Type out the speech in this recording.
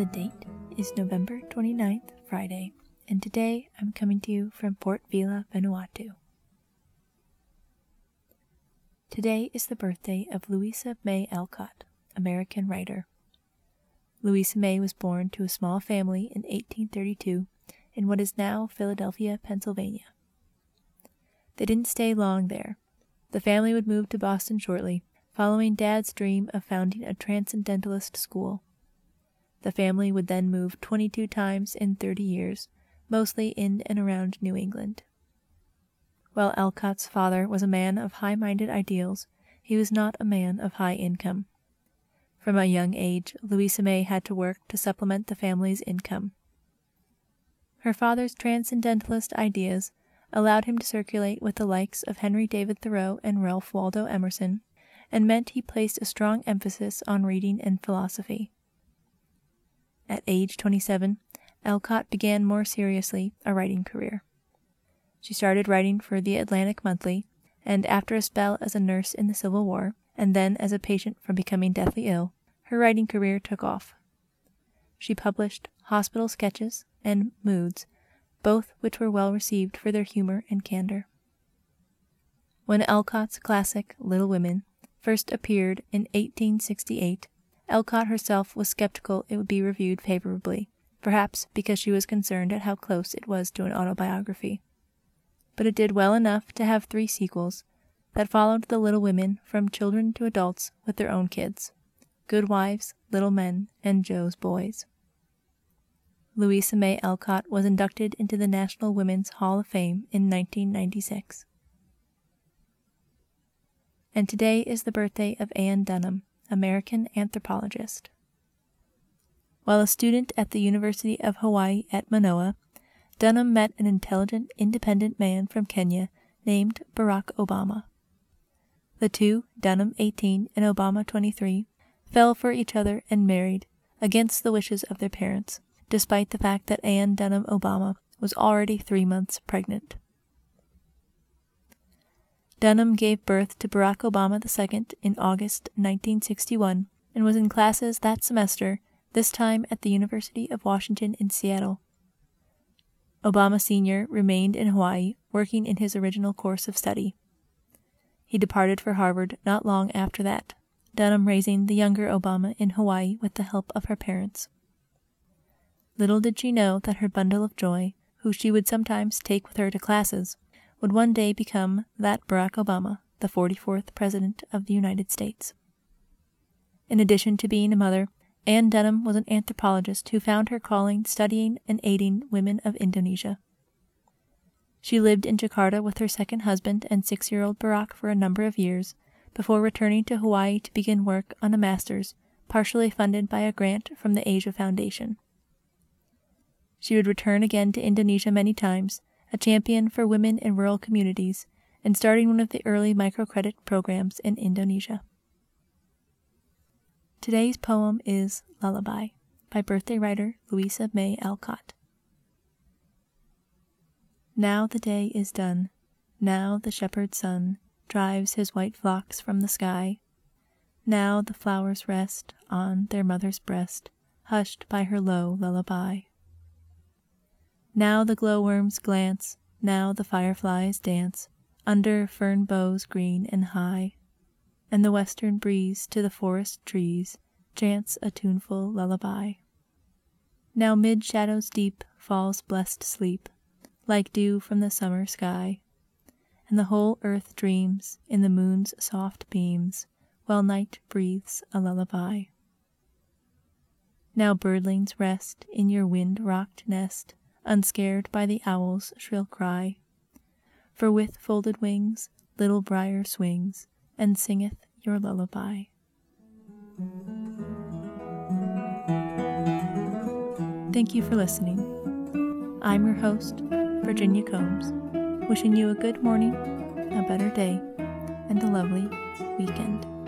The date is November 29th, Friday, and today I'm coming to you from Port Vila, Vanuatu. Today is the birthday of Louisa May Alcott, American writer. Louisa May was born to a small family in 1832 in what is now Philadelphia, Pennsylvania. They didn't stay long there. The family would move to Boston shortly, following Dad's dream of founding a transcendentalist school. The family would then move 22 times in 30 years, mostly in and around New England. While Alcott's father was a man of high-minded ideals, he was not a man of high income. From a young age, Louisa May had to work to supplement the family's income. Her father's transcendentalist ideas allowed him to circulate with the likes of Henry David Thoreau and Ralph Waldo Emerson, and meant he placed a strong emphasis on reading and philosophy. At age 27, Alcott began more seriously a writing career. She started writing for the Atlantic Monthly, and after a spell as a nurse in the Civil War, and then as a patient from becoming deathly ill, her writing career took off. She published Hospital Sketches and Moods, both which were well received for their humor and candor. When Alcott's classic Little Women first appeared in 1868, Alcott herself was skeptical it would be reviewed favorably, perhaps because she was concerned at how close it was to an autobiography. But it did well enough to have 3 sequels that followed the Little Women from children to adults with their own kids: Good Wives, Little Men, and Jo's Boys. Louisa May Alcott was inducted into the National Women's Hall of Fame in 1996. And today is the birthday of Anne Dunham, American anthropologist. While a student at the University of Hawaii at Manoa, Dunham met an intelligent, independent man from Kenya named Barack Obama. The two, Dunham 18 and Obama 23, fell for each other and married, against the wishes of their parents, despite the fact that Anne Dunham Obama was already 3 months pregnant. Dunham gave birth to Barack Obama II in August 1961 and was in classes that semester, this time at the University of Washington in Seattle. Obama Sr. remained in Hawaii, working in his original course of study. He departed for Harvard not long after that, Dunham raising the younger Obama in Hawaii with the help of her parents. Little did she know that her bundle of joy, who she would sometimes take with her to classes, would one day become that Barack Obama, the 44th President of the United States. In addition to being a mother, Anne Dunham was an anthropologist who found her calling studying and aiding women of Indonesia. She lived in Jakarta with her second husband and 6-year-old Barack for a number of years, before returning to Hawaii to begin work on a master's, partially funded by a grant from the Asia Foundation. She would return again to Indonesia many times, a champion for women in rural communities, and starting one of the early microcredit programs in Indonesia. Today's poem is Lullaby by birthday writer Louisa May Alcott. Now the day is done, now the shepherd's sun drives his white flocks from the sky, now the flowers rest on their mother's breast, hushed by her low lullaby. Now the glowworms glance, now the fireflies dance, under fern boughs green and high, and the western breeze to the forest trees chants a tuneful lullaby. Now mid shadows deep falls blessed sleep, like dew from the summer sky, and the whole earth dreams in the moon's soft beams, while night breathes a lullaby. Now birdlings rest in your wind-rocked nest, unscared by the owl's shrill cry, for with folded wings little briar swings and singeth your lullaby. Thank you for listening. I'm your host, Virginia Combs, wishing you a good morning, a better day, and a lovely weekend.